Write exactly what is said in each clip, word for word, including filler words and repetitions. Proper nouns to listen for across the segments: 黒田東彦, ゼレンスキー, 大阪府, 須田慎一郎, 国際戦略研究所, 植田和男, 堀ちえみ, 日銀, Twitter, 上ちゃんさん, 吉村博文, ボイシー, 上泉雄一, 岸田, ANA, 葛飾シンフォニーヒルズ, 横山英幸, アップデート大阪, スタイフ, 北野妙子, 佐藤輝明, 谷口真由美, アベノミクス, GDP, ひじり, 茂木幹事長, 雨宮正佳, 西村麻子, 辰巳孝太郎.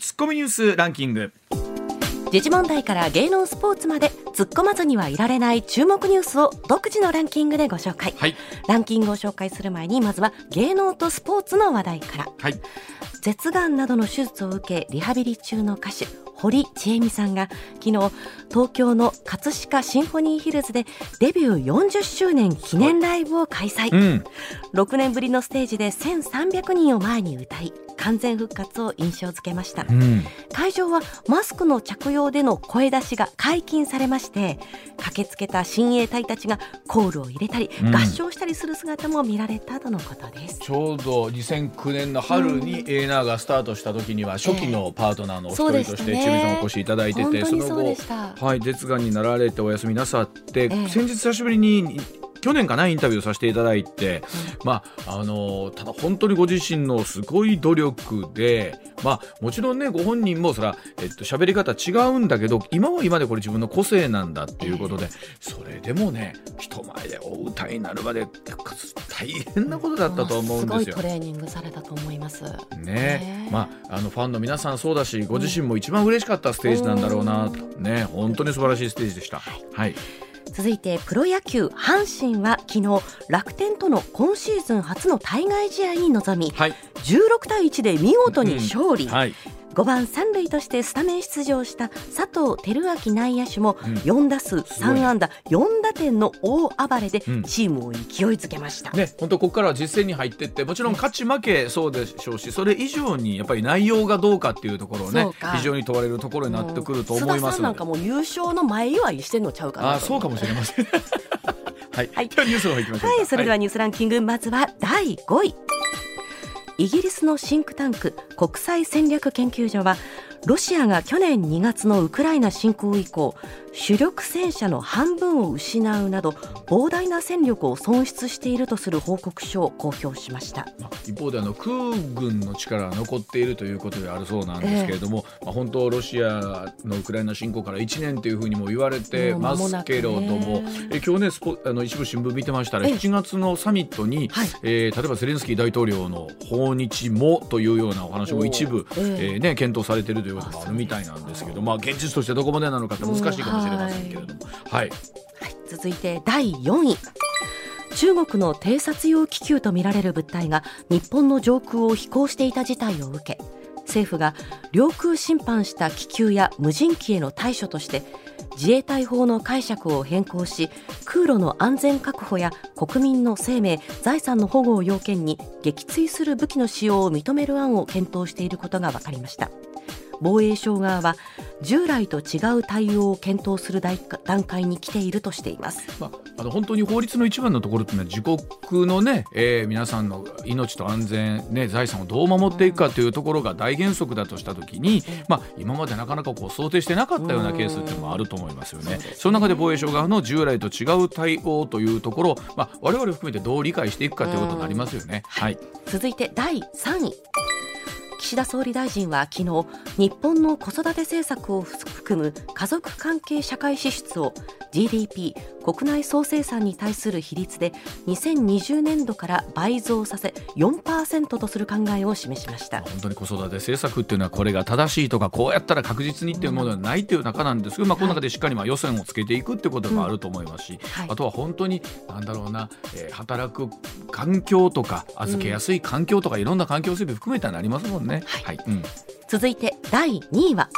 ツッコミニュースランキング。時事問題から芸能スポーツまで突っ込まずにはいられない注目ニュースを独自のランキングでご紹介、はい、ランキングを紹介する前にまずは芸能とスポーツの話題から、はい、舌がんなどの手術を受けリハビリ中の歌手堀ちえみさんが昨日東京の葛飾シンフォニーヒルズでデビューよんじゅっしゅうねん記念ライブを開催、うん、ろくねんぶりのステージでせんさんびゃくにんを前に歌い完全復活を印象付けました、うん、会場はマスクの着用での声出しが解禁されまして駆けつけた親衛隊たちがコールを入れたり、うん、合唱したりする姿も見られたとのことです。ちょうどにせんきゅうねんの春に エーエヌエー がスタートした時には初期のパートナーのお一人としてちえみさんお越しいただいてて、えー、そ, その後、はい、舌がんになられてお休みなさって、えー、先日久しぶりに去年かなインタビューさせていただいて、うんまあ、あのただ本当にご自身のすごい努力で、まあ、もちろんねご本人もそら、えっと、喋り方違うんだけど今は今でこれ自分の個性なんだっていうことで、えー、それでもね人前でお歌になるまで大変なことだったと思うんですよ、うん、すごいトレーニングされたと思います、ねえーまあ、あのファンの皆さんそうだしご自身も一番嬉しかったステージなんだろうなと、うんね、本当に素晴らしいステージでした、はいはい。続いてプロ野球阪神は昨日楽天との今シーズン初の対外試合に臨み、はい、じゅうろくたいいちで見事に勝利、うんはい、ごばん三塁としてスタメン出場した佐藤輝明内野手もよんだすうさんあんだよんだてんの大暴れでチームを勢いづけました、うんね、本当ここからは実戦に入っていってもちろん勝ち負けそうでしょうしそれ以上にやっぱり内容がどうかっていうところをね非常に問われるところになってくると思いますので、うん、須田さんなんかもう優勝の前祝いしてんのちゃうかなと。あ、そうかもしれませんはい、はい、ではニュースの方いきましょう、はい、それではニュースランキング、はい、まずはだいごい。イギリスのシンクタンク国際戦略研究所はロシアが去年にがつのウクライナ侵攻以降主力戦車の半分を失うなど膨大な戦力を損失しているとする報告書を公表しました。一方であの空軍の力が残っているということであるそうなんですけれども、えーまあ、本当ロシアのウクライナ侵攻からいちねんというふうにも言われてますけれども、え今日ねスポあの一部新聞見てましたらしちがつのサミットに、えーはいえー、例えばゼレンスキー大統領の訪日もというようなお話も一部、えーえーね、検討されているということもあるみたいなんですけど、まあ、現実としてどこまでなのかって難しいかもしれませんけれども、はいはいはい、続いてだいよんい。中国の偵察用気球とみられる物体が日本の上空を飛行していた事態を受け政府が領空侵犯した気球や無人機への対処として自衛隊法の解釈を変更し空路の安全確保や国民の生命財産の保護を要件に撃墜する武器の使用を認める案を検討していることが分かりました。防衛省側は従来と違う対応を検討する段階に来ているとしています、まあ、あの本当に法律の一番のところというのは自国の、ねえー、皆さんの命と安全、ね、財産をどう守っていくかというところが大原則だとしたときに、まあ、今までなかなかこう想定してなかったようなケースってもあると思いますよね。 そうですね。その中で防衛省側の従来と違う対応というところを、まあ、我々含めてどう理解していくかということになりますよね、はい、続いてだいさんい。岸田総理大臣は昨日日本の子育て政策を含む家族関係社会支出を ジーディーピー 国内総生産に対する比率でにせんにじゅうねんどから倍増させ よんパーセント とする考えを示しました。本当に子育て政策っていうのはこれが正しいとかこうやったら確実にっていうものではないという中なんですけど、まあ、この中でしっかりまあ予算をつけていくってこともあると思いますし、うんはい、あとは本当になんだろうな、えー、働く環境とか預けやすい環境とかいろんな環境整備含めてなりますもんね。はいはいうん、続いてだいにいは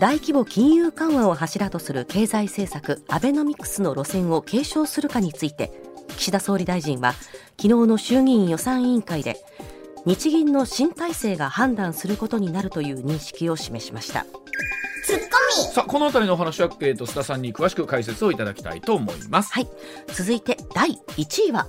大規模金融緩和を柱とする経済政策アベノミクスの路線を継承するかについて岸田総理大臣は昨日の衆議院予算委員会で日銀の新体制が判断することになるという認識を示しました。ツッコミさあこのあたりのお話は、えー、と須田さんに詳しく解説をいただきたいと思います、はい、続いてだいいちいは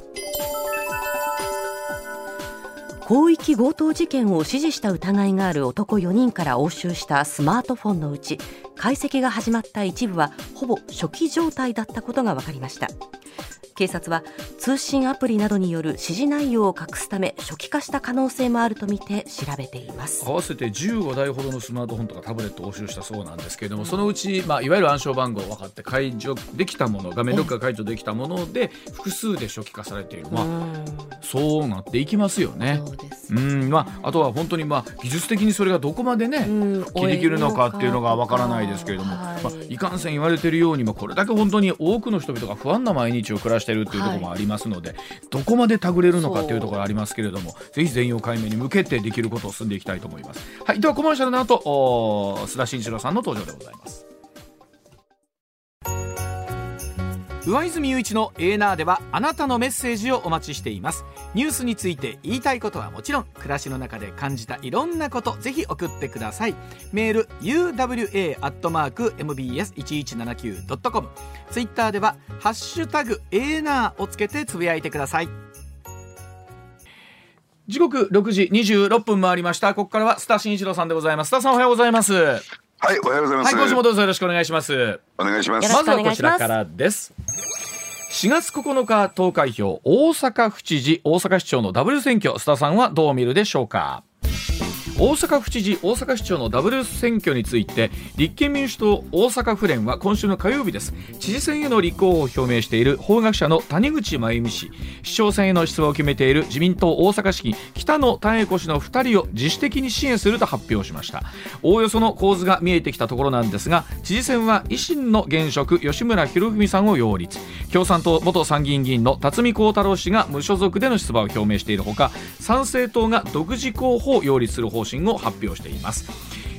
広域強盗事件を指示した疑いがある男よにんから押収したスマートフォンのうち解析が始まった一部はほぼ初期状態だったことが分かりました。警察は通信アプリなどによる指示内容を隠すため初期化した可能性もあるとみて調べています。合わせてじゅうごだいほどのスマートフォンとかタブレットを押収したそうなんですけれども、うん、そのうち、まあ、いわゆる暗証番号を分かって解除できたもの画面ロックが解除できたもので複数で初期化されている、まあ、そうなっていきますよね。そうですね。うん、まあ、あとは本当に、まあ、技術的にそれがどこまでね復帰できるのかっていうのがわからないですけれども、はい、まあ、いかんせん言われているように、まあ、これだけ本当に多くの人々が不安な毎日を暮らしているっていうところもありますので、はい、どこまで手繰れるのかっていうところありますけれども、ぜひ全容解明に向けてできることを進んでいきたいと思います。はい、ではコマーシャルの後、須田慎一郎さんの登場でございます。上泉雄一の エーエヌエー ではあなたのメッセージをお待ちしています。ニュースについて言いたいことはもちろん、暮らしの中で感じたいろんなこと、ぜひ送ってください。メール ユーダブリューエーアットマークエムビーエスいちいちななきゅうドットコム、 ツイッターではハッシュタグ エーエヌエー をつけてつぶやいてください。時刻ろくじにじゅうろっぷん回りました。ここからは須田慎一郎さんでございます。須田さん、おはようございます。はい、おはようございます。はい、今週もどうぞよろしくお願いします。お願いします。まずはこちらからです。しがつここのか投開票、大阪府知事大阪市長のダブル選挙、須田さんはどう見るでしょうか。大阪府知事大阪市長のダブル選挙について、立憲民主党大阪府連は今週の火曜日です、知事選への立候補を表明している法学者の谷口真由美氏、市長選への出馬を決めている自民党大阪市議北野妙子氏のふたりを自主的に支援すると発表しました。おおよその構図が見えてきたところなんですが、知事選は維新の現職吉村博文さんを擁立、共産党元参議院議員の辰巳孝太郎氏が無所属での出馬を表明しているほか、参政党が独自候補を擁立する方針を発表しています。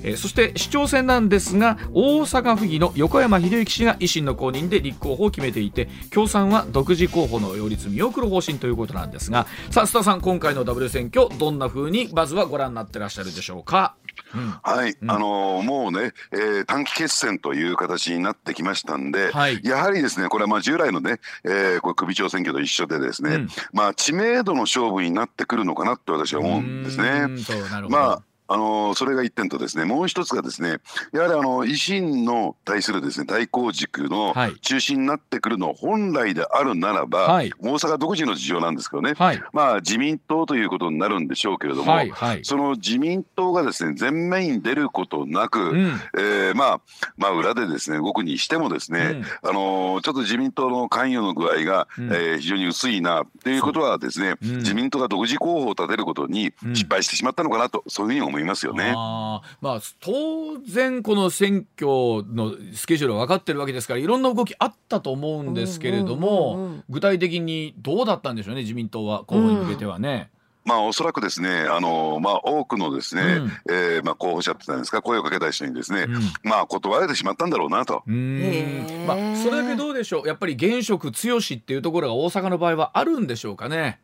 えー、そして市長選なんですが、大阪府議の横山英幸氏が維新の公認で立候補を決めていて、共産は独自候補の擁立見送る方針ということなんですが、さあ須田さん、今回のダブル選挙、どんな風にまずはご覧になってらっしゃるでしょうか。うん、はい、うん、あのー、もうね、えー、短期決戦という形になってきましたんで、はい、やはりですね、これはまあ従来のね、えー、これ首長選挙と一緒でですね、うん、まあ、知名度の勝負になってくるのかなって私は思うんですね。うん、そう、なるほど。まああのそれがいってんとですね、もう一つがですね、やはりあの維新の対するですね対抗軸の中心になってくるの本来であるならば、はい、大阪独自の事情なんですけどね、はい、まあ自民党ということになるんでしょうけれども、はいはい、その自民党がですね前面に出ることなく、うん、えー、まあまあ裏でですね動くにしてもですね、うん、あのちょっと自民党の関与の具合が、うん、えー、非常に薄いなということはですね、うん、自民党が独自候補を立てることに失敗してしまったのかなと、うん、そういうふうに思います。いますよね。あ、まあ、当然この選挙のスケジュールは分かってるわけですから、いろんな動きあったと思うんですけれども、うんうんうんうん、具体的にどうだったんでしょうね、自民党は候補に向けてはね。うん、まあ、おそらくですね、あのまあ、多くのですね、うん、えーまあ、候補者って言ったんですか、声をかけた人にですね、うん、まあ、断られてしまったんだろうなと。うーん、まあ、それだけどうでしょう、やっぱり現職強しっていうところが大阪の場合はあるんでしょうかね。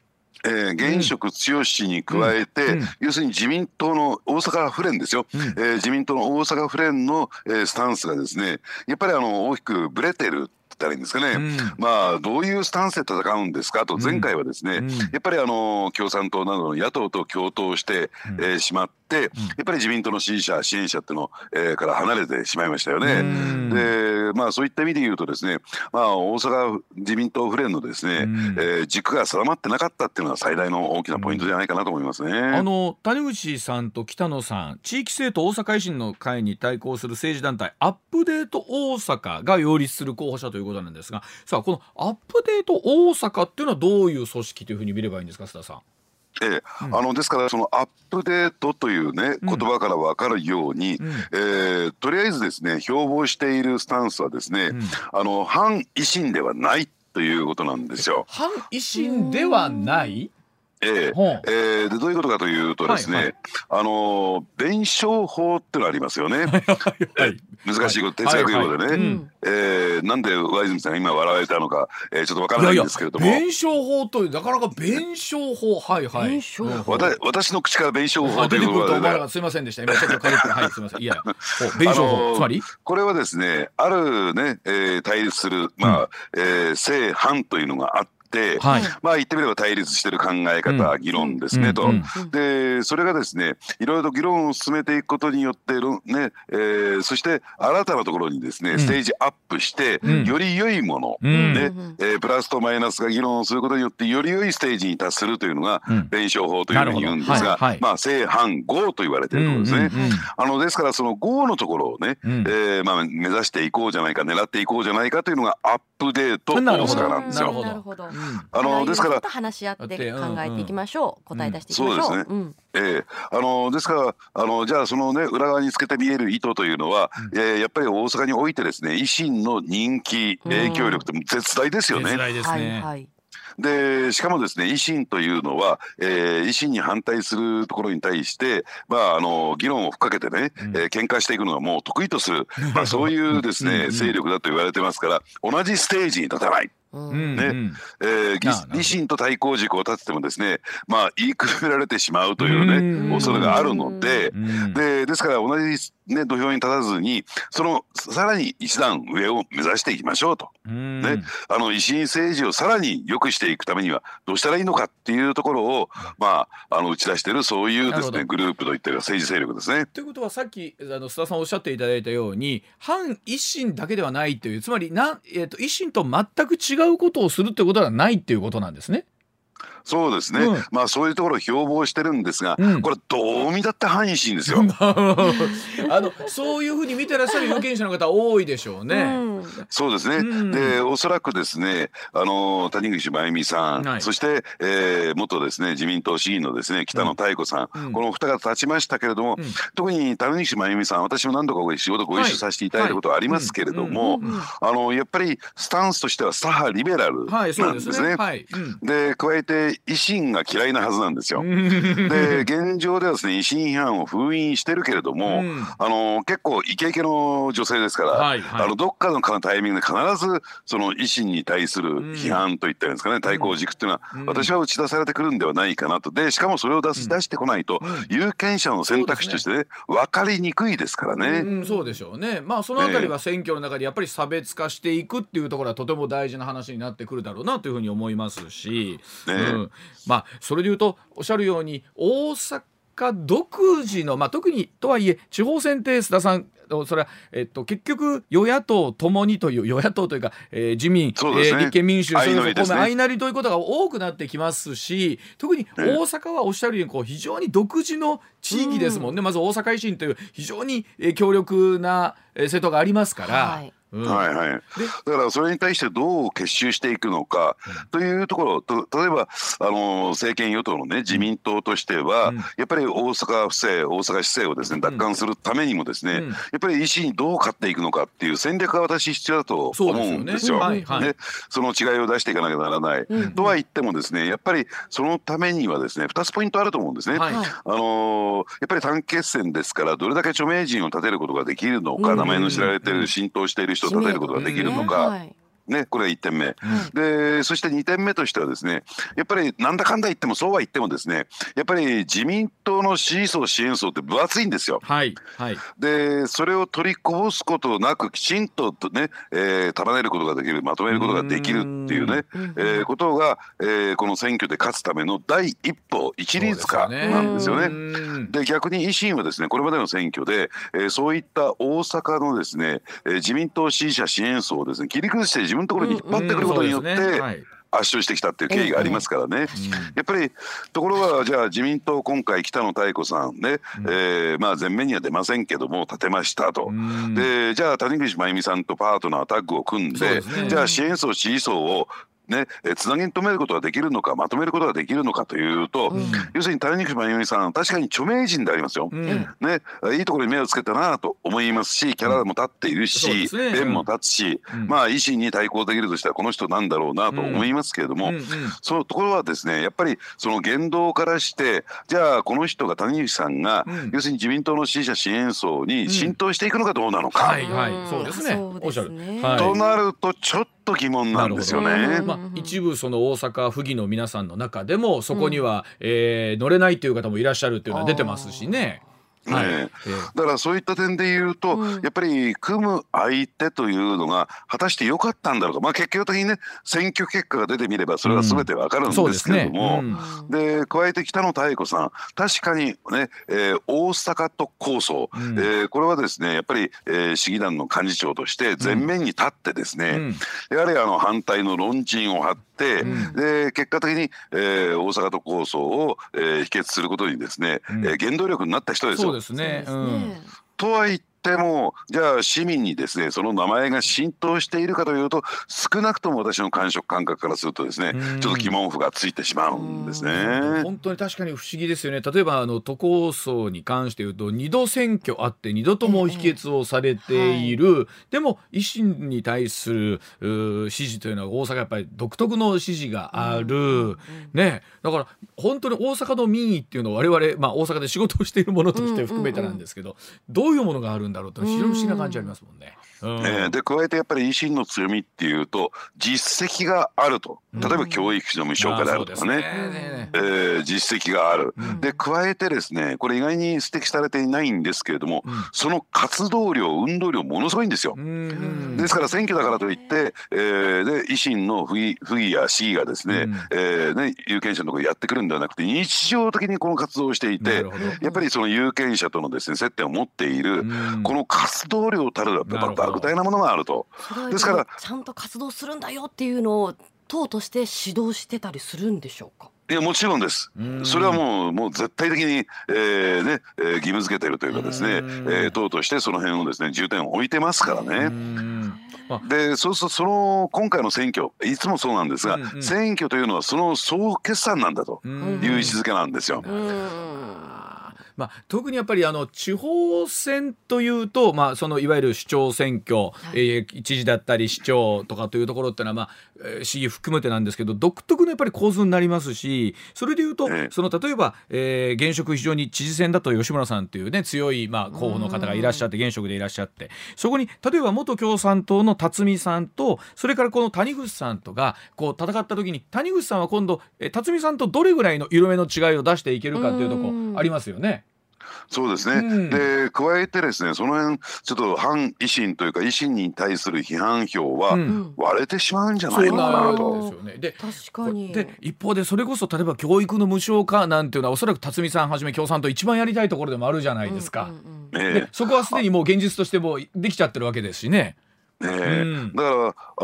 えー、現職強しに加えて、うんうん、要するに自民党の大阪府連ですよ、うん、えー、自民党の大阪府連の、えー、スタンスがですね、やっぱりあの大きくブレてるって言ったらいいんですかね、うん、まあ、どういうスタンスで戦うんですかと。前回はですね、うんうん、やっぱりあの共産党などの野党と共闘して、うん、えー、しまって、やっぱり自民党の支持者支援者っていうの、えー、から離れてしまいましたよね。うん、で、まあ、そういった意味で言うとですね、まあ、大阪自民党府連のですね、うん、えー、軸が定まってなかったっていうのが最大の大きなポイントじゃないかなと思いますね。うん、あの谷口さんと北野さん、地域政党大阪維新の会に対抗する政治団体アップデート大阪が擁立する候補者ということなんですが、さあこのアップデート大阪っていうのはどういう組織というふうに見ればいいんですか、須田さん。ええ、うん、あのですからそのアップデートというね言葉から分かるように、うん、えー、とりあえずですね標榜しているスタンスはですね、うん、あの反維新ではないということなんですよ。反維新ではない。えーえー、でどういうことかというとですね、はいはい、あの弁証法ってのありますよね。、はい、難しいこと、哲学用語でね、はいはい、うん、えー、なんで上泉さんが今笑われたのか、えー、ちょっとわからないんですけれども、いやいや弁証法という、なかなか弁証法、はいはい、弁証法、私の口から弁証法ということで、ね、すいませんでした、今ちょっと軽く、はい、すいません、いやいや弁証法、つまりこれはですね、あるね、えー、対立する、まあ、うん、えー、正反というのがあって、はい、まあ、言ってみれば対立している考え方、うん、議論ですね、うん、と、うん、でそれがですねいろいろと議論を進めていくことによって、ね、えー、そして新たなところにですね、うん、ステージアップして、うん、より良いもの、うんね、えー、プラスとマイナスが議論をすることによってより良いステージに達するというのが弁証法というふうに言うんですが、うん、はいはい、まあ、正反合と言われているところですね、うんうんうん、あのですからその合のところをね、うん、えーまあ、目指していこうじゃないか、狙っていこうじゃないかというのがアップデート大阪なんですよ。なるほどなるほど。あのですから話し合って考えていきましょう、答え出していきましょう。そうですね、えー、あのですからあのじゃあそのね裏側につけて見える意図というのは、うん、えー、やっぱり大阪においてですね維新の人気影響力って絶大ですよね、うん、絶大ですね、はいはい。でしかもですね維新というのは、えー、維新に反対するところに対して、まあ、あの議論をふっかけてね、うん、えー、喧嘩していくのがもう得意とする、まあ、そういうですね勢力だと言われてますから、同じステージに立たない、維新と対抗軸を立ててもですね、まあ、言いくるめられてしまうというね恐れがあるので、で、ですから同じ、ね、土俵に立たずにそのさらに一段上を目指していきましょうと、ね、あの維新政治をさらに良くしていくためにはどうしたらいいのかっていうところを、まあ、あの打ち出しているそういうですねグループといった政治勢力ですね。ということはさっきあの須田さんおっしゃっていただいたように反維新だけではないという、つまりな、えー、と維新と全く違う違うことをするってことはないっていうことなんですね。そうですね、うん、まあそういうところを標榜してるんですが、うん、これどう見たって反維新ですよあのそういうふうに見てらっしゃる有権者の方多いでしょうね、うん、そうですね、うん、でおそらくですねあの谷口真由美さん、はい、そして、えー、元ですね自民党市議のですね北野妙子さん、うん、このお二方立ちましたけれども、うん、特に谷口真由美さん、私も何度か仕事ご一緒させていただいたことはありますけれども、やっぱりスタンスとしては左派リベラルなんですね。で加えて維新が嫌いなはずなんですよで現状ではですね維新批判を封印してるけれども、うん、あの結構イケイケの女性ですから、はいはい、あのどっかのタイミングで必ずその維新に対する批判といったんですかね、うん、対抗軸っていうのは、うん、私は打ち出されてくるんではないかなと。でしかもそれを出す、うん、出してこないと有権者の選択肢として、ね、うん、分かりにくいですからね、うん、そうでしょうね。まあそのあたりは選挙の中でやっぱり差別化していくっていうところはとても大事な話になってくるだろうなというふうに思いますし、ね、うん、まあ、それでいうとおっしゃるように大阪独自の、まあ、特にとはいえ地方選って須田さんそれは、えっと、結局与野党ともにという与野党というか、えー、自民、そうですね、えー、立憲民主相成りということが多くなってきますし、特に大阪はおっしゃるようにこう非常に独自の地域ですもんね、うん、まず大阪維新という非常に強力な政党がありますから、はい、うん、はいはい、だからそれに対してどう結集していくのかというところと、例えばあの政権与党の、ね、自民党としては、うん、やっぱり大阪府政大阪市政をですね奪還するためにもですね、うん、やっぱり維新にどう勝っていくのかっていう戦略が私必要だと思うんですよ。その違いを出していかなきゃならない、うん、とは言ってもですねやっぱりそのためにはですねふたつポイントあると思うんですね、はい、あのやっぱり短期決戦ですからどれだけ著名人を立てることができるのか、うん、名前の知られてる浸透している人を立てることができるのか、うん、ね、はい、ね、これがいってんめ、うん、でそしてにてんめとしてはですねやっぱりなんだかんだ言ってもそうは言ってもですねやっぱり自民党の支持層支援層って分厚いんですよ、はいはい、でそれを取りこぼすことなくきちんとね、えー、束ねることができるまとめることができるっていうね、えー、ことが、えー、この選挙で勝つための第一歩一律化なんですよね。で逆に維新はですねこれまでの選挙で、えー、そういった大阪のですね、えー、自民党支持者支援層をですね切り崩して自分のところに引っ張ってくることによって圧勝してきたっていう経緯がありますからね、やっぱりところがじゃあ自民党今回北野妙子さんね、うん、えー、まあ前面には出ませんけども立てましたと、うん、でじゃあ谷口真由美さんとパートナータッグを組ん で, で、ね、じゃあ支援層支持層をね、えつなぎに止めることができるのかまとめることができるのかというと、うん、要するに谷口真由美さん確かに著名人でありますよ、うん、ね、いいところに目をつけたなと思いますしキャラも立っているし、うん、弁も立つし、うん、まあ維新に対抗できるとしたらこの人なんだろうなと思いますけれども、うんうんうん、そのところはですねやっぱりその言動からしてじゃあこの人が谷口さんが、うん、要するに自民党の支持者支援層に浸透していくのかどうなのか、うん、はいはい、そうですね、おっしゃる、はい、となるとちょっとと疑問なんですよね、まあ、一部その大阪府議の皆さんの中でもそこには、うん、えー、乗れないという方もいらっしゃるっていうのは出てますしね、はい、ね、だからそういった点でいうと、うん、やっぱり組む相手というのが果たして良かったんだろうか、まあ、結局的にね選挙結果が出てみればそれは全て分かるんですけれども、うん、そうですね、うん、で加えて北野妙子さん確かに、ね、えー、大阪都構想、うん、えー、これはですねやっぱり、えー、市議団の幹事長として前面に立ってですね、うんうん、やはりあの反対の論陣を張って、うん、で結果的に、えー、大阪都構想を、えー、否決することにですね、うん、えー、原動力になった人ですよ。そうですね、うん、とは言ってってもじゃあ市民にですねその名前が浸透しているかというと、少なくとも私の感触感覚からするとですね、ちょっと疑問符がついてしまうんですね。本当に確かに不思議ですよね。例えばあの都構想に関して言うとにど選挙あってにどとも否決をされている、えーはい、でも維新に対する支持というのは大阪やっぱり独特の支持がある、うんね、だから本当に大阪の民意っていうのを我々、まあ、大阪で仕事をしているものとして含めてなんですけど、どういうものがあるんだろうって非常に不思議な感じありますもんね。うん、で加えてやっぱり維新の強みっていうと実績があると、例えば教育費の無償化であるとか ね,、うんねえー、実績がある、うん、で加えてですねこれ意外に指摘されていないんですけれども、うん、その活動量運動量ものすごいんですよ、うん、ですから選挙だからといって、えー、で維新の不義や市議がです ね,、うんえー、ね有権者のところにやってくるんではなくて日常的にこの活動をしていて、やっぱりその有権者とのですね接点を持っている、うん、この活動量たるやっぱり莫大なものがあると。ですからちゃんと活動するんだよっていうのを党として指導してたりするんでしょうか。いやもちろんです。それはもう、もう絶対的に、えーねえー、義務付けているというかですね、えー、党としてその辺をですね重点を置いてますからね。うんでそうするとその今回の選挙いつもそうなんですが、うんうん、選挙というのはその総決算なんだという位置づけなんですよ。まあ、特にやっぱりあの地方選というと、まあ、そのいわゆる首長選挙、えー、知事だったり市長とかというところってのは、まあえー、市議含めてなんですけど独特のやっぱり構図になりますし、それでいうとその例えば、えー、現職非常に知事選だと吉村さんという、ね、強い、まあ、候補の方がいらっしゃって現職でいらっしゃって、そこに例えば元共産党の辰巳さんとそれからこの谷口さんとがこう戦った時に谷口さんは今度、えー、辰巳さんとどれぐらいの色目の違いを出していけるかというところありますよね。そうですね、うん、で加えてですねその辺ちょっと反維新というか維新に対する批判票は割れてしまうんじゃないのかなと、うん、そうなんですよね。で確かにで一方でそれこそ例えば教育の無償化なんていうのはおそらく辰巳さんはじめ共産党一番やりたいところでもあるじゃないですか、うんうんうん、でそこはすでにもう現実としてもできちゃってるわけですしね。えーうん、だから、あ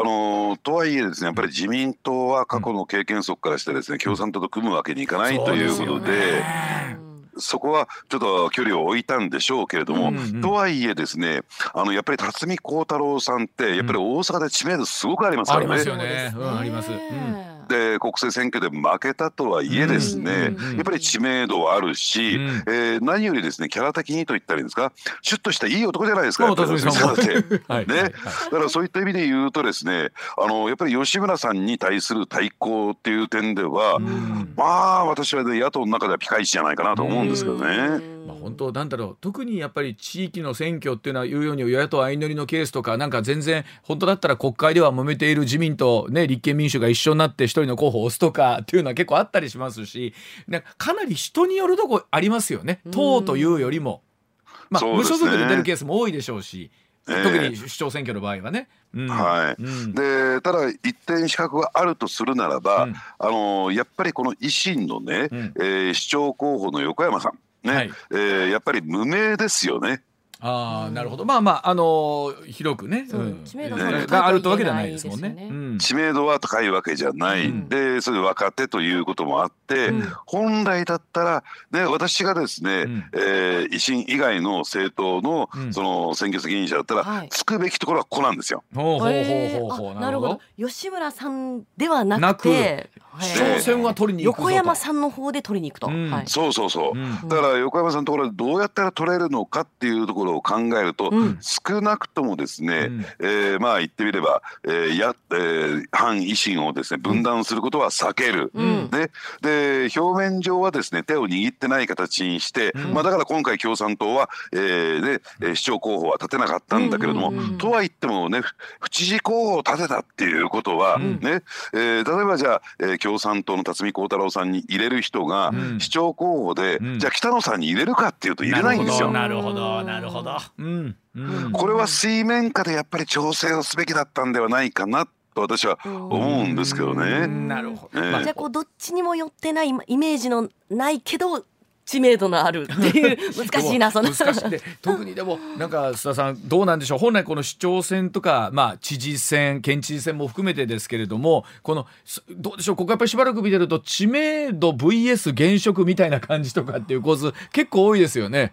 のー、とはいえですねやっぱり自民党は過去の経験則からしてですね、うん、共産党と組むわけにいかないということでそこはちょっと距離を置いたんでしょうけれども、うんうん、とはいえですねあのやっぱり辰巳孝太郎さんってやっぱり大阪で知名度すごくありますからね。ありますよね、うん、あります、うんで国政選挙で負けたとはいえですね、うん、やっぱり知名度はあるし、うんえー、何よりですねキャラ的にといったらいいんですか、シュッとしたいい男じゃないですか。だからそういった意味で言うとですねあのやっぱり吉村さんに対する対抗っていう点では、うん、まあ私は、ね、野党の中ではピカイチじゃないかなと思うんですけどね、うんまあ、本当なんだろう特にやっぱり地域の選挙っていうのは言うように与野党相乗りのケースとかなんか全然本当だったら国会では揉めている自民と、ね、立憲民主が一緒になって一人の候補を押すとかっていうのは結構あったりしますし、なんか、かなり人によるとこありますよね。党というよりも、まあ、無所属で出るケースも多いでしょうし、えー、特に首長選挙の場合はね、うんはいうん、でただ一点資格があるとするならば、うん、あのやっぱりこの維新のね、うんえー、市長候補の横山さんね、はいえー、やっぱり無名ですよね。あうん、なるほどまあまあ、あのー、広くね、うん、知名度があるわけじゃないですもんね、うん、知名度は高いわけじゃない、うん、でそれ若手ということもあって、うん、本来だったらで私がですね、うんえー、維新以外の政党 の,、うん、その選挙責任者だったら、うん、つくべきところはここなんですよ。ほうほうほうほう、なるほど吉村さんではなくて挑戦は取りに行く横山さんの方で取りに行くと、うんはい、そうそうそう、うん、だから横山さんのところでどうやったら取れるのかっていうところを考えると、うん、少なくともですね、うんえー、まあ言ってみれば、えーやえー、反維新をですね分断することは避ける、うん、で, で表面上はですね手を握ってない形にして、うんまあ、だから今回共産党は、えーね、市長候補は立てなかったんだけれども、うんうんうん、とはいってもね府知事候補を立てたっていうことは、うんねえー、例えばじゃあ、えー、共産党の辰巳孝太郎さんに入れる人が、うん、市長候補で、うん、じゃあ北野さんに入れるかっていうと入れないんですよ。なるほどなるほどなるほどうんうん、これは水面下でやっぱり調整をすべきだったんではないかなと私は思うんですけどね。なるほど、ねまあ、じゃあこうどっちにも寄ってないイメージのないけど知名度のあるっていう難しいなその難しいで特にでもなんか須田さんどうなんでしょう。本来この市長選とか、まあ、知事選県知事選も含めてですけれどもこのどうでしょうここやっぱりしばらく見てると知名度 ブイエス 現職みたいな感じとかっていう構図結構多いですよね。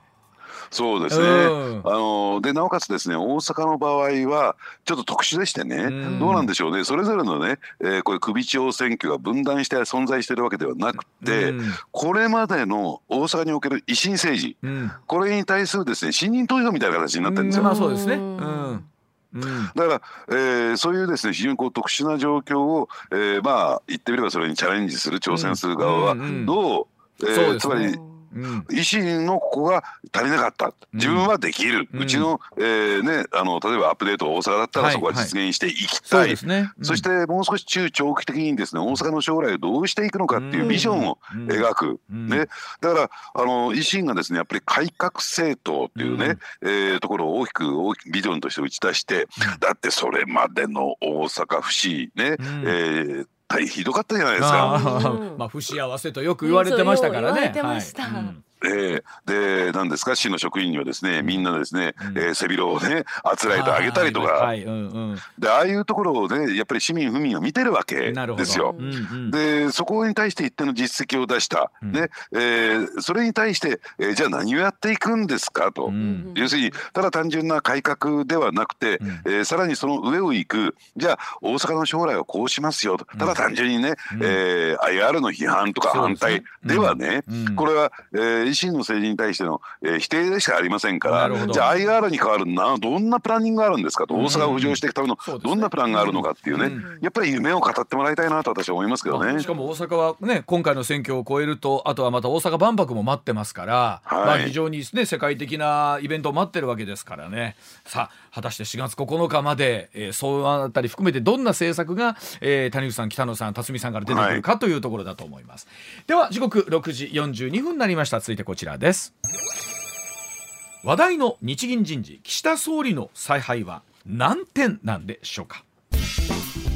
そうですね、うん、あのでなおかつですね、大阪の場合はちょっと特殊でしてね、うん、どうなんでしょうね、それぞれのね、えー、こういう首長選挙が分断して存在しているわけではなくて、うん、これまでの大阪における維新政治、うん、これに対するですね信任投票みたいな形になってるんですよ、うん、まあそうですね、うんうん、だから、えー、そういうですね非常にこう特殊な状況を、えー、まあ言ってみればそれにチャレンジする挑戦する側はどう、えー、つまり維新のここが足りなかった、自分はできる、うん、うちの、えーね、あの例えばアップデート大阪だったらそこは実現していきたい、はいはい そ, ねうん、そしてもう少し中長期的にですね大阪の将来をどうしていくのかっていうビジョンを描く、うんね、だからあの維新がですねやっぱり改革政党っていうね、うんえー、ところを大きく大きビジョンとして打ち出して、だってそれまでの大阪府市ね、うんえー大ひどかったじゃないですか、うん、まあ不幸せとよく言われてましたからね、言われてました、はいうんえー、で何ですか市の職員にはですねみんなですね、うんえー、背広をねあつらえてあげたりとか、はいうんうん、でああいうところをねやっぱり市民府民は見てるわけですよ、うんうん、でそこに対して一定の実績を出した、うんねえー、それに対して、えー、じゃあ何をやっていくんですかと、うん、要するにただ単純な改革ではなくて、うんえー、さらにその上を行く、じゃあ大阪の将来はこうしますよと、ただ単純にね、うんえー、アイアール の批判とか反対ではね、うんうん、これは、えー維新の政治に対しての、えー、否定でしかありませんから、じゃあ アイアール に代わるなどんなプランニングがあるんですかと、大阪を浮上していくためのどんなプランがあるのかっていうね、うん、やっぱり夢を語ってもらいたいなと私は思いますけどね。しかも大阪はね今回の選挙を超えると、あとはまた大阪万博も待ってますから、はいまあ、非常に、ね、世界的なイベントを待ってるわけですからね。さあ果たしてしがつここのかまで、えー、そうあたり含めてどんな政策が、えー、谷口さん北野さん辰巳さんから出てくるかというところだと思います、はい、では時刻ろくじよんじゅうにふんになりました。続いてこちらです。話題の日銀人事、岸田総理の采配は何点なんでしょうか。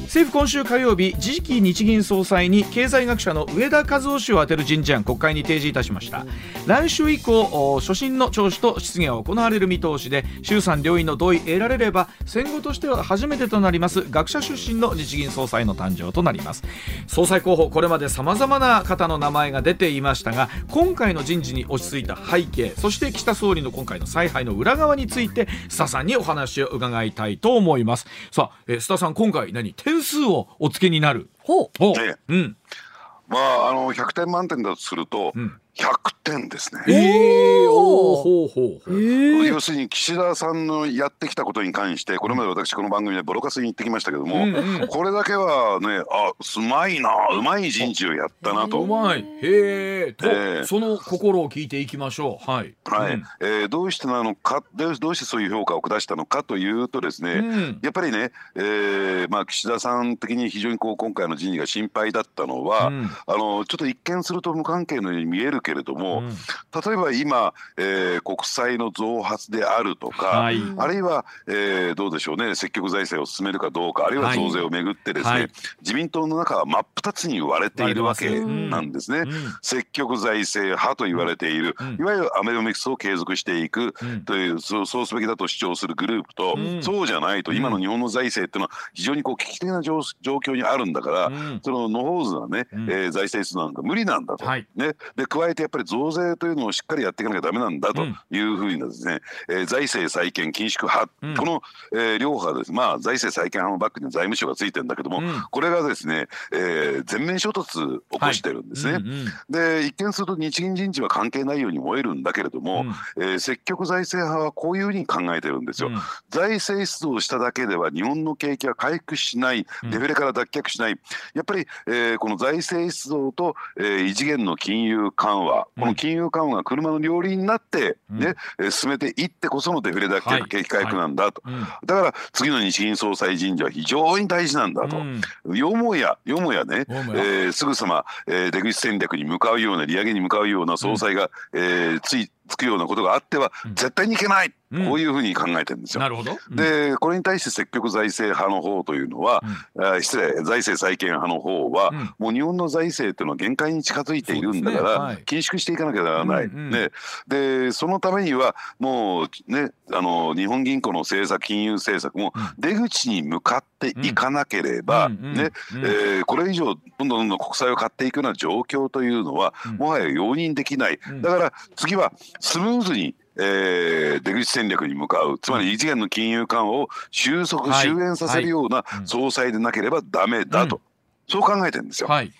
政府今週火曜日、次期日銀総裁に経済学者の植田和男氏を充てる人事案、国会に提示いたしました。来週以降所信の聴取と質疑が行われる見通しで、衆参両院の同意得られれば戦後としては初めてとなります学者出身の日銀総裁の誕生となります。総裁候補、これまで様々な方の名前が出ていましたが、今回の人事に落ち着いた背景、そして岸田総理の今回の采配の裏側について須田さんにお話を伺いたいと思います。さあ、え須田さん、今回何点数をお付けになる。ほう。ねうん、まああのひゃくてん満点だとすると、うん、ひゃくてんですね。えー、おーほうほう、えー、要するに岸田さんのやってきたことに関して、これまで私この番組でボロカスに言ってきましたけども、うんうん、これだけはね、あうまいな、うまい人事をやったなと。うまい。へえ。と、えー、その心を聞いていきましょう。はい。はい。うんえー、どうしてなのか、どうしてそういう評価を下したのかというとですね、うん、やっぱりね、えーまあ、岸田さん的に非常にこう今回の人事が心配だったのは、うん、あのちょっと一見すると無関係のように見えるけれども、うん、例えば今、えー、国債の増発であるとか、はい、あるいは、えー、どうでしょうね、積極財政を進めるかどうか、あるいは増税をめぐってですね、はい、自民党の中は真っ二つに割れているわけなんですね、うん、積極財政派と言われている、うん、いわゆるアベノミクスを継続していくという、うん、そう、そうすべきだと主張するグループと、うん、そうじゃないと、今の日本の財政っていうのは非常にこう危機的な状況にあるんだから、うん、その野放図はね、うんえー、財政出動なんか無理なんだと、はいね、で加えてやっぱり増税というのをしっかりやっていかなきゃダメなんだというふうにですね、うんえー、財政再建緊縮派、うん、この、えー、両派です、まあ、財政再建派のバックに財務省がついてるんだけども、うん、これがですね、えー、全面衝突を起こしてるんですね、はいうんうん、で一見すると日銀人事は関係ないように思えるんだけれども、うんえー、積極財政派はこういうふうに考えてるんですよ、うん、財政出動しただけでは日本の景気は回復しない、デフレから脱却しない、やっぱり、えー、この財政出動と、えー、異次元の金融緩和、この金融緩和が車の両輪になって、ねうん、進めていってこそのデフレ脱却、景気回復なんだと、はいはいうん、だから次の日銀総裁人事は非常に大事なんだと、うん、よもやよもやね、えー、すぐさま、えー、出口戦略に向かうような、利上げに向かうような総裁が、うんえー、ついつくようなことがあっては絶対にいけない、うん、こういうふうに考えてるんですよ。なるほど、うん、でこれに対して積極財政派の方というのは、うん、失礼、財政再建派の方は、うん、もう日本の財政というのは限界に近づいているんだから、ねはい、緊縮していかなきゃならない、うんうんね、でそのためにはもう、ね、あの日本銀行の政策、金融政策も出口に向かっていかなければ、これ以上どんどんどんどん国債を買っていくような状況というのは、うん、もはや容認できない、うん、だから次はスムーズにえー、出口戦略に向かう、つまり異次元の金融緩和を収束、終焉させるような総裁でなければダメだと、うん、そう考えてるんですよ。はい、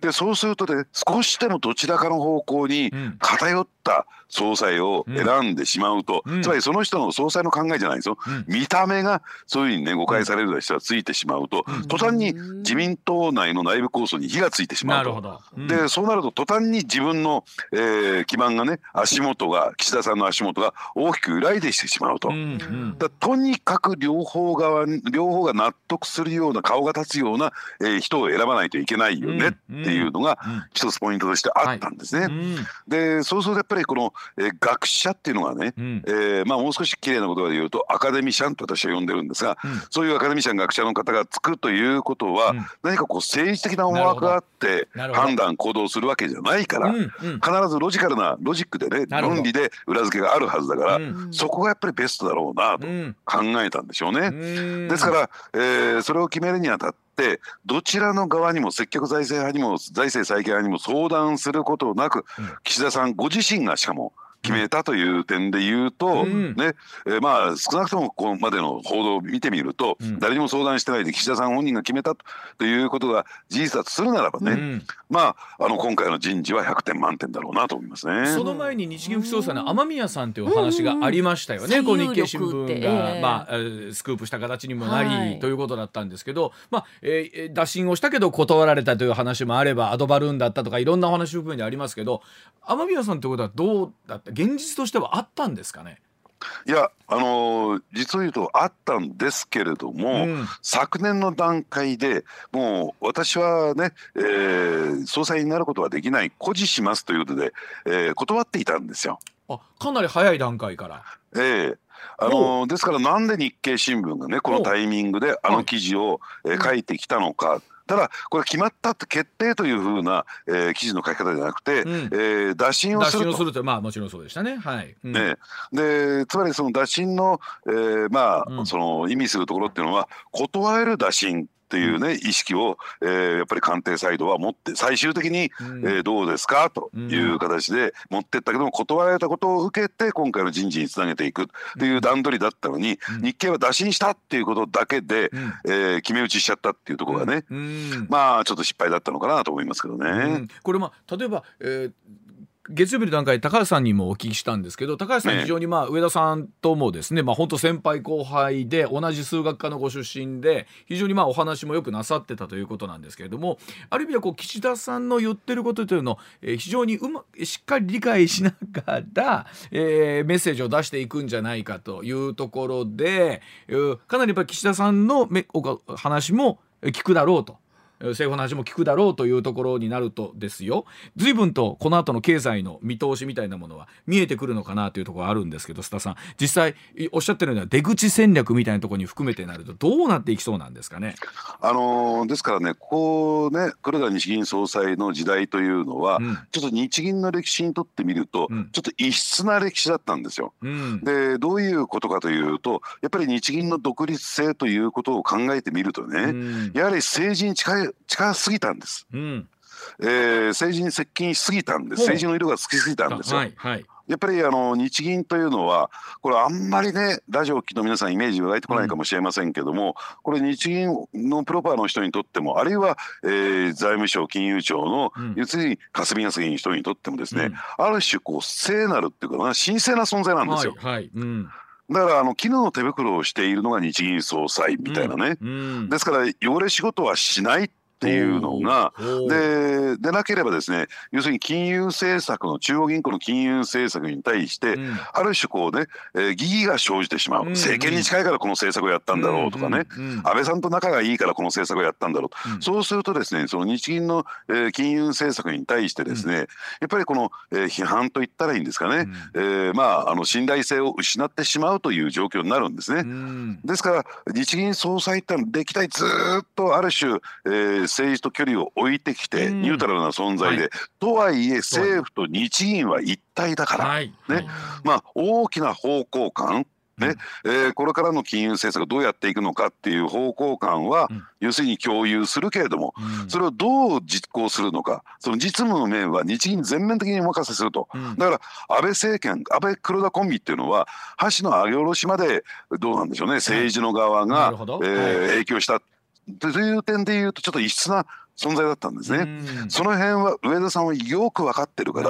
でそうすると、ね、少しでもどちらかの方向に偏った総裁を選んでしまうと、うん、つまりその人の総裁の考えじゃないですよ、うん、見た目がそういうふうに、ね、誤解されるような人がついてしまうと、うん、途端に自民党内の内部構想に火がついてしまうと、なるほど、うん、でそうなると途端に自分の、えー、基盤がね、足元が岸田さんの足元が大きく揺らいでしてしまうと、うんうん、だとにかく両方側に両方が納得するような顔が立つような、えー、人を選ばないといけないよね、うんっていうのが一つポイントとしてあったんですね。はい、うん、でそうするとやっぱりこの、えー、学者っていうのはね、うん、えーまあ、もう少し綺麗な言葉で言うとアカデミシャンと私は呼んでるんですが、うん、そういうアカデミシャン学者の方がつくということは、うん、何かこう政治的な思惑があって判断行動するわけじゃないから、うんうん、必ずロジカルなロジックでね、論理で裏付けがあるはずだから、うん、そこがやっぱりベストだろうなと考えたんでしょうね。うん、ですから、えー、それを決めるにあたってでどちらの側にも積極財政派にも財政再建派にも相談することなく、岸田さんご自身がしかも決めたという点で言うと、うんねえー、まあ少なくともここまでの報道を見てみると、うん、誰にも相談してないで岸田さん本人が決めたということが事実だとするならばね、うん、まあ、あの今回の人事はひゃくてん満点だろうなと思いますね。その前に日銀副総裁の雨宮さんというお話がありましたよね。こう日経新聞が、まあ、スクープした形にもなり、はい、ということだったんですけど、まあえー、打診をしたけど断られたという話もあればアドバルーンだったとかいろんなお話部分でありますけど、雨宮さんということはどうだった現実としてはあったんですかね。いや、あのー、実を言うとあったんですけれども、うん、昨年の段階でもう私はね、えー、総裁になることはできない、固辞しますということで、えー、断っていたんですよ。あ、かなり早い段階から、えーあのー、ですからなんで日経新聞がねこのタイミングであの記事を、えー、書いてきたのか、ただこれ決まったって決定というふうな、えー、記事の書き方じゃなくて、うん、えー、打診をすると、打診をすると、まあもちろんそうでしたね。はい、うん、ね、でつまりその打診の、えー、まあ、うん、その意味するところっていうのは断れる打診というね、意識を、えー、やっぱり官邸サイドは持って最終的に、うんえー、どうですかという形で持ってったけども、断られたことを受けて今回の人事につなげていくという段取りだったのに、うん、日経は打診したっていうことだけで、うんえー、決め打ちしちゃったっていうところがね、うん、まあちょっと失敗だったのかなと思いますけどね。うん、これまあ例えば、えー月曜日の段階で高橋さんにもお聞きしたんですけど、高橋さん非常にまあ上田さんともですね、まあ、本当先輩後輩で同じ数学科のご出身で非常にまあお話もよくなさってたということなんですけれども、ある意味はこう岸田さんの言ってることというのを非常にうましっかり理解しながら、えー、メッセージを出していくんじゃないかというところで、かなりやっぱり岸田さんの話も聞くだろうと、政府の話も聞くだろうというところになるとですよ、随分とこの後の経済の見通しみたいなものは見えてくるのかなというところがあるんですけど、須田さん実際おっしゃってるような出口戦略みたいなところに含めてなるとどうなっていきそうなんですかね。あのー、ですからね、こうね黒田日銀総裁の時代というのは、うん、ちょっと日銀の歴史にとってみると、うん、ちょっと異質な歴史だったんですよ。うん、でどういうことかというと、やっぱり日銀の独立性ということを考えてみるとね、うん、やはり政治に近い近すぎたんです。うんえー、政治に接近しすぎたんです。政治の色がつきすぎたんですよ。はいはい、やっぱりあの日銀というのはこれあんまりねラジオを聴きの皆さんイメージが湧いてこないかもしれませんけども、うん、これ日銀のプロパーの人にとっても、あるいは、えー、財務省金融庁の、うん、要するに霞が関の人にとってもですね、うん、ある種こう聖なるっていうかな、神聖な存在なんですよ。はいはい、うん、だからあの絹の手袋をしているのが日銀総裁みたいなね、うんうん、ですから汚れ仕事はしないっていうのが で, でなければですね、要するに金融政策の中央銀行の金融政策に対して、うん、ある種こうね、えー、疑義が生じてしまう、うんうん、政権に近いからこの政策をやったんだろうとかね、うんうんうん、安倍さんと仲がいいからこの政策をやったんだろう、うん、そうするとですね、その日銀の、えー、金融政策に対してですね、うん、やっぱりこの、えー、批判といったらいいんですかね、うんえー、まああの信頼性を失ってしまうという状況になるんですね。うん、ですから日銀総裁ってのは歴代ずっとある種、えー政治と距離を置いてきてニュートラルな存在で、はい、とはいえ政府と日銀は一体だから、はいねはい、まあ、大きな方向感ね、えー、これからの金融政策どうやっていくのかっていう方向感は、うん、要するに共有するけれども、うん、それをどう実行するのか、その実務の面は日銀全面的にお任せすると、うん、だから安倍政権、安倍黒田コンビっていうのは箸の上げ下ろしまでどうなんでしょうね、政治の側が、うん、えーはい、影響したという点でいうとちょっと異質な存在だったんですね。その辺は植田さんはよく分かってるか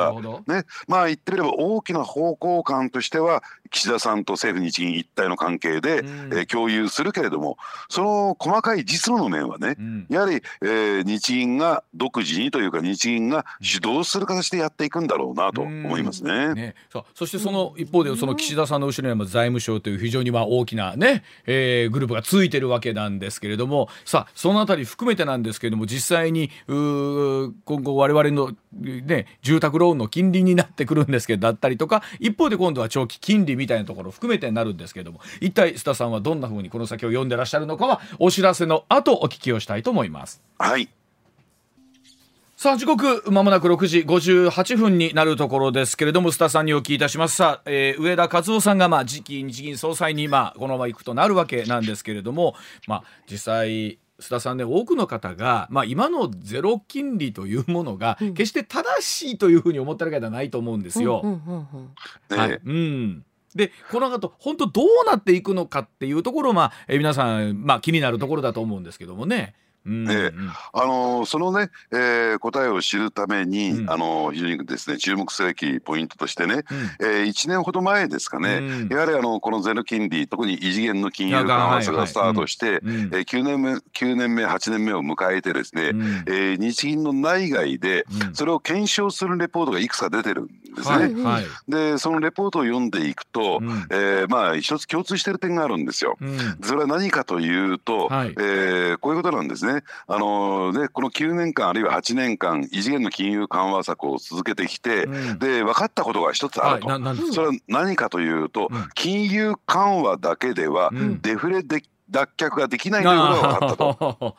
ら、ね、まあ言ってみれば大きな方向感としては岸田さんと政府日銀一体の関係で、えー、共有するけれども、その細かい実務の面はね、うん、やはり、えー、日銀が独自にというか日銀が主導する形でやっていくんだろうなと思います ね, ねさあそしてその一方でその岸田さんの後ろには財務省という非常にまあ大きな、ねえー、グループがついてるわけなんですけれども、さあそのあたり含めてなんですけれども、実際実際に今後我々の、ね、住宅ローンの金利になってくるんですけどだったりとか、一方で今度は長期金利みたいなところを含めてになるんですけれども、一体須田さんはどんなふうにこの先を読んでらっしゃるのかはお知らせの後お聞きをしたいと思います。はい、さあ時刻まもなくろくじごじゅうはっぷんになるところですけれども、須田さんにお聞きいたします。さあ、えー、植田和男さんがまあ次期日銀総裁にまあこのままいくとなるわけなんですけれども、まあ実際須田さんね、多くの方が、まあ、今のゼロ金利というものが決して正しいというふうに思ったわけではないと思うんですよ。でこの後本当どうなっていくのかっていうところ、まあ、え皆さん、まあ、気になるところだと思うんですけどもね。うんうん、えーあのー、そのね、えー、答えを知るために、うん、あのー、非常にですね注目すべきポイントとしてね、うん、えー、いちねんほど前ですかね、うん、やはりあのこのゼロ金利、特に異次元の金融緩和策がスタートして、うんうん、えー、きゅうねんめはちねんめを迎えてですね、うん、えー、日銀の内外でそれを検証するレポートがいくつか出てるんですね、うん、はいはい、でそのレポートを読んでいくと、うん、えー、まあ一つ共通している点があるんですよ、うん、それは何かというと、はい、えー、こういうことなんですね。あのね、このきゅうねんかんあるいははちねんかん異次元の金融緩和策を続けてきて、うん、で分かったことが一つあると、はい、それは何かというと、うん、金融緩和だけではデフレでき、うん、脱却ができないということが分かったと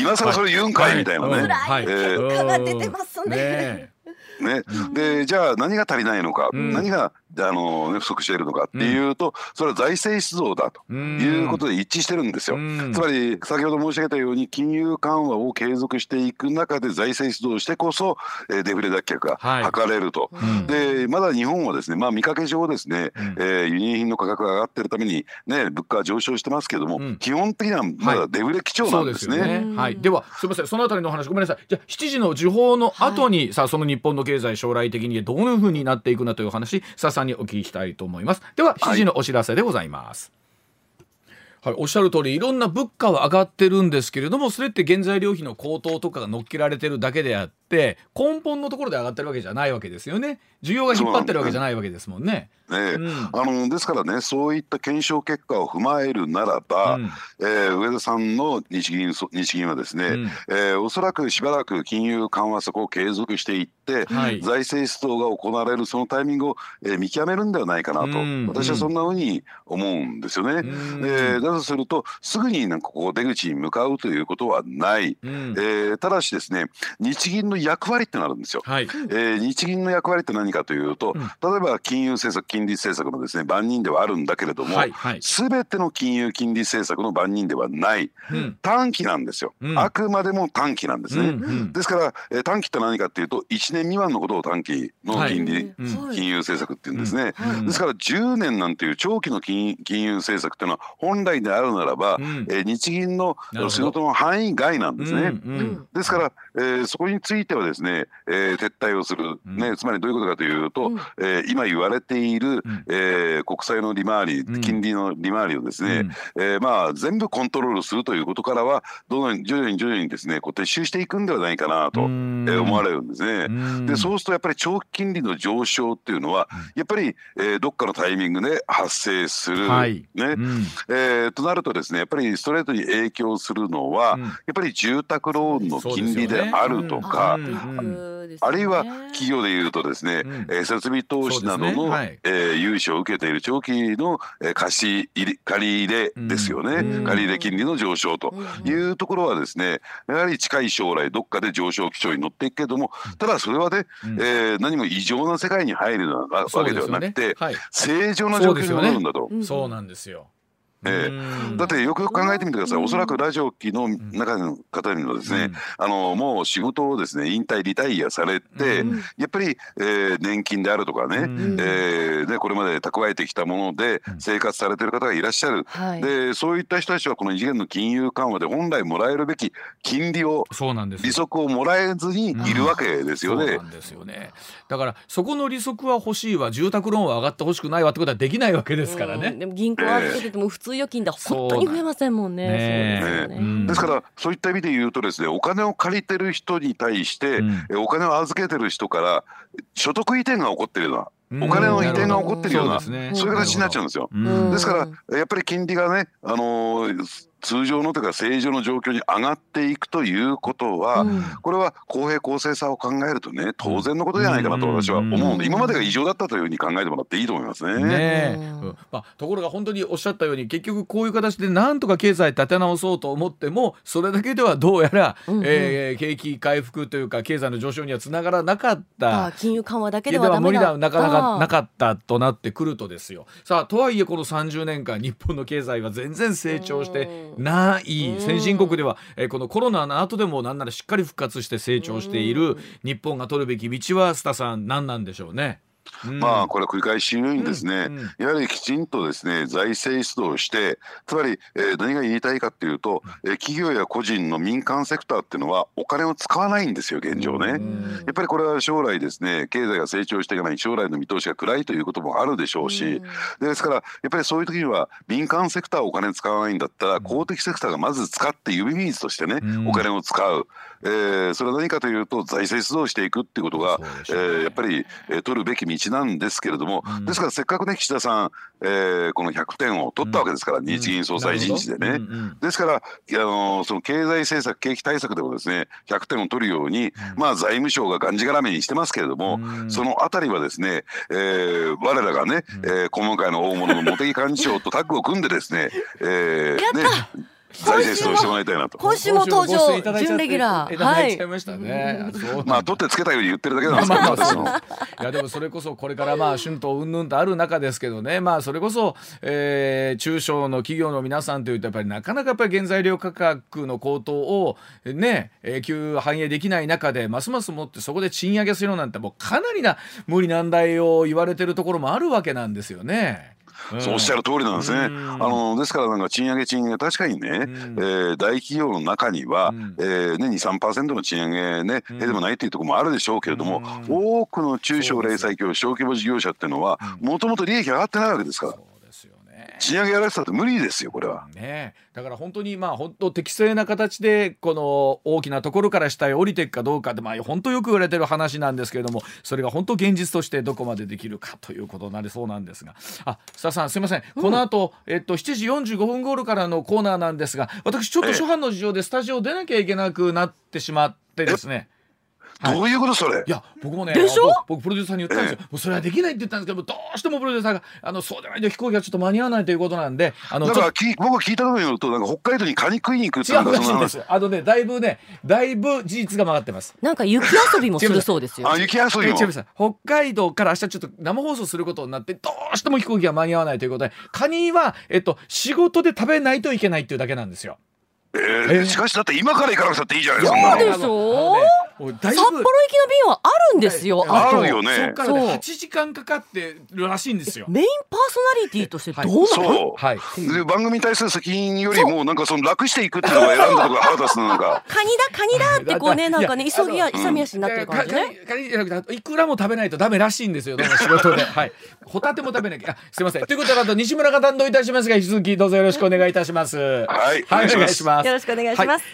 今更それ言うんかいみたいなね、はいはい、結果が出てますね。ね、でじゃあ何が足りないのか、うん、何があの不足しているのかっていうと、うん、それは財政出動だということで一致してるんですよ、うん、つまり先ほど申し上げたように金融緩和を継続していく中で財政出動してこそデフレ脱却が図れると、はい、でまだ日本はですね、まあ、見かけ上ですね、うん、えー、輸入品の価格が上がっているために、ね、物価は上昇してますけども、うん、基本的にはまだデフレ基調なんですね、はい、そうですよね、はい、ではすみません、そのあたりのお話ごめんなさい。じゃあしちじの時報の後に、はい、さあその日本の経済将来的にどういうふうになっていくなという話、須田さんにお聞きしたいと思います。ではしちじのお知らせでございます、はいはい、おっしゃる通りいろんな物価は上がってるんですけれども、それって原材料費の高騰とかが乗っけられてるだけであって、根本のところで上がってるわけじゃないわけですよね。需要が引っ張ってるわけじゃないわけですもんね。ええ、うん、あのですからね、そういった検証結果を踏まえるならば、うん、えー、植田さんの日銀、日銀はですね、うん、えー、おそらくしばらく金融緩和策を継続していって、はい、財政出動が行われるそのタイミングを、えー、見極めるんではないかなと、うん、私はそんなふうに思うんですよね、うん、えー、だとするとすぐになんかこう出口に向かうということはない、うん、えー、ただしですね、日銀の役割ってのあるんですよ、はい、えー、日銀の役割って何かというと、うん、例えば金融政策金利政策のですね番人ではあるんだけれども、はいはい、全ての金融金利政策の番人ではない、うん、短期なんですよ、うん、あくまでも短期なんですね、うんうん、ですから、えー、短期って何かっていうといちねん未満のことを短期の金利、はい、金融政策っていうんですね、うんうん、ですからじゅうねんなんていう長期の 金, 金融政策っていうのは本来であるならば、うん、えー、日銀の仕事の範囲外なんですね、うんうん、ですから、えー、そこについてはですね、えー、撤退をする、ね、つまりどういうことかというと、うん、えー、今言われているうんえー、国債の利回り金利の利回りをですね、うんえーまあ、全部コントロールするということからはどの徐々に徐々にですねこう撤収していくんではないかなと思われるんですね。でそうするとやっぱり長期金利の上昇っていうのはやっぱり、えー、どっかのタイミングで発生する、はいねうんえー、となるとですねやっぱりストレートに影響するのは、うん、やっぱり住宅ローンの金利であるとか、か、あるいは企業でいうとですね、設備投資などの融資を受けている長期の貸し入れ借入れですよね、借入金利の上昇というところはですね、やはり近い将来どっかで上昇基調に乗っていくけども、ただそれはね、何も異常な世界に入るわけではなくて、正常な状況に戻るんだと。そうなんですよ。えー、だってよくよく考えてみてください。おそらくラジオ機の中の方にもですね、うん、あのもう仕事をですね引退リタイアされて、うん、やっぱり、えー、年金であるとかね、うんえー、でこれまで蓄えてきたもので生活されてる方がいらっしゃる、うん、でそういった人たちはこの異次元の金融緩和で本来もらえるべき金利を、利息をもらえずにいるわけですよね。そうなんですよね。だからそこの利息は欲しいわ、住宅ローンは上がってほしくないわってことはできないわけですからね、うん、でも銀行は預けてても普通預金だ本当に増えませんもんね。ですからそういった意味で言うとですね、お金を借りてる人に対して、うん、お金を預けてる人から所得移転が起こっているような、お金の移転が起こってるような、そういう形になっちゃうんですよ。ですからやっぱり金利がね、あのー、通常のというか正常の状況に上がっていくということは、うん、これは公平公正さを考えるとね、当然のことじゃないかなと私は思うので、今までが異常だったというふうに考えてもらっていいと思いますね。ねえ、うんまあ、ところが本当におっしゃったように、結局こういう形でなんとか経済立て直そうと思っても、それだけではどうやら、うんうんえー、景気回復というか経済の上昇にはつながらなかった、あ金融緩和だけではダメだった、なかなかなかったとなってくるとですよ。さあとはいえこのさんじゅうねんかん日本の経済は全然成長してない、先進国では、えー、このコロナの後でもなんならしっかり復活して成長している日本が取るべき道は、須田さん何なんでしょうね。まあこれは繰り返し言うようにですね、うんうん、やはりきちんとですね財政出動して、つまり、えー、何が言いたいかっていうと、えー、企業や個人の民間セクターっていうのはお金を使わないんですよ現状ね。やっぱりこれは将来ですね、経済が成長していかない、将来の見通しが暗いということもあるでしょうし、でですからやっぱりそういう時には民間セクターお金使わないんだったら、公的セクターがまず使って指水としてねお金を使う、えー、それは何かというと財政出動していくっていうことが、えー、やっぱり、えー、取るべき道なんですけれども、うん、ですからせっかくね岸田さん、えー、このひゃくてんを取ったわけですから、うん、日銀総裁人事でね、うんうん、ですから、あのー、その経済政策景気対策でもですねひゃくてんを取るように、うん、まあ、財務省ががんじがらめにしてますけれども、うん、そのあたりはですね、えー、我らがね、うんえー、顧問会の大物の茂木幹事長とタッグを組んでですねえー、やったね財政出動してもらいたいなと。今週も登場、準レギュラー。はい。まあ取ってつけたように言ってるだけなんですけど、私も。いやでもそれこそこれからまあ春闘云々とある中ですけどね、まあそれこそ、えー、中小の企業の皆さんというとやっぱりなかなかやっぱり原材料価格の高騰をね、永久反映できない中で、ますますもってそこで賃上げするなんてもうかなりな無理難題を言われてるところもあるわけなんですよね。そうおっしゃる通りなんですね。あのですからなんか賃上げ賃上げ確かにね、えー、大企業の中には、えー、年に さんパーセント の賃上げねでもないというところもあるでしょうけれども、多くの中小零細業小規模事業者っていうのはもともと利益上がってないわけですから、賃上げやらせたって無理ですよこれは、ね、だから本当にまあ本当適正な形でこの大きなところから下へ降りていくかどうかで、まあ本当よく言われてる話なんですけれども、それが本当現実としてどこまでできるかということになりそうなんですが、あ須田さんすいません、この後、うん、えっとしちじよんじゅうごふん頃からのコーナーなんですが、私ちょっと諸般の事情でスタジオ出なきゃいけなくなってしまってですね。どういうことそれ。いや僕もね、僕プロデューサーに言ったんですよ、もうそれはできないって言ったんですけど、どうしてもプロデューサーがあのそうじゃないと飛行機はちょっと間に合わないということなんで、あのだから僕が聞いたのによると、なんか北海道にカニ食いに行くって話なんです。あのねだいぶねだいぶ事実が曲がってます。なんか雪遊びもするそうですよ。あ雪遊びも。北海道から明日ちょっと生放送することになって、どうしても飛行機が間に合わないということで、カニはえっと仕事で食べないといけないっていうだけなんですよ。えーえー、しかしだって今から行かなくたっていいじゃないですか。そうでしょ、札幌行きの便はあるんですよ。あるよね。そっからねはちじかんかかってるらしいんですよ。メインパーソナリティとしてどうなの。はい、そうで番組に対する責任よりもなんかその楽していくっていうのが選んだとか腹立つのがカニだカニだってこうねなんかね急ぎや勇み足になってる感じね。カニじゃなくていくらも食べないとダメらしいんですよ。どうも仕事ではいホタテも食べなきゃすいませんということで、あと西村が担当いたしますが、引き続きどうぞよろしくお願いいたします。はい、はい、お願いします。よろしくお願いします。